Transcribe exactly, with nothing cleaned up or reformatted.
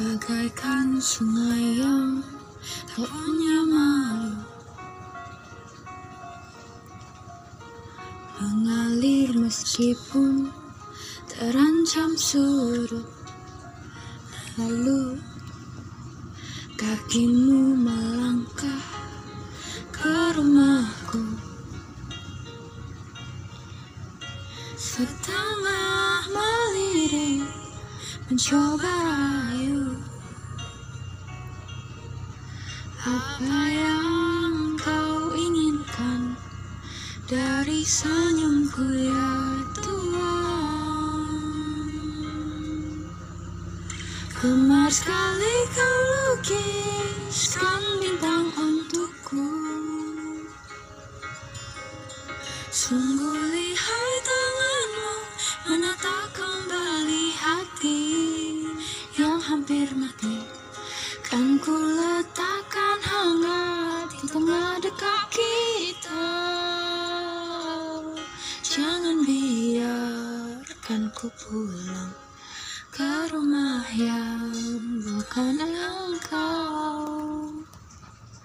bagaikan sungai yang tak punya malu, mengalir meskipun terancam surut. Lalu kakimu melangkah ke rumahku, setengah melirik mencoba rayu apa yang kau inginkan dari senyumku, ya Tuhan. Gemar sekali kau lukiskan bintang untukku, sungguh lihai tanganmu menata kembali hati yang hampir mati. Kan ku letakkan hangat di tengah dekat kita, jangan biarkan ku pulang ke rumah yang bukan engkau.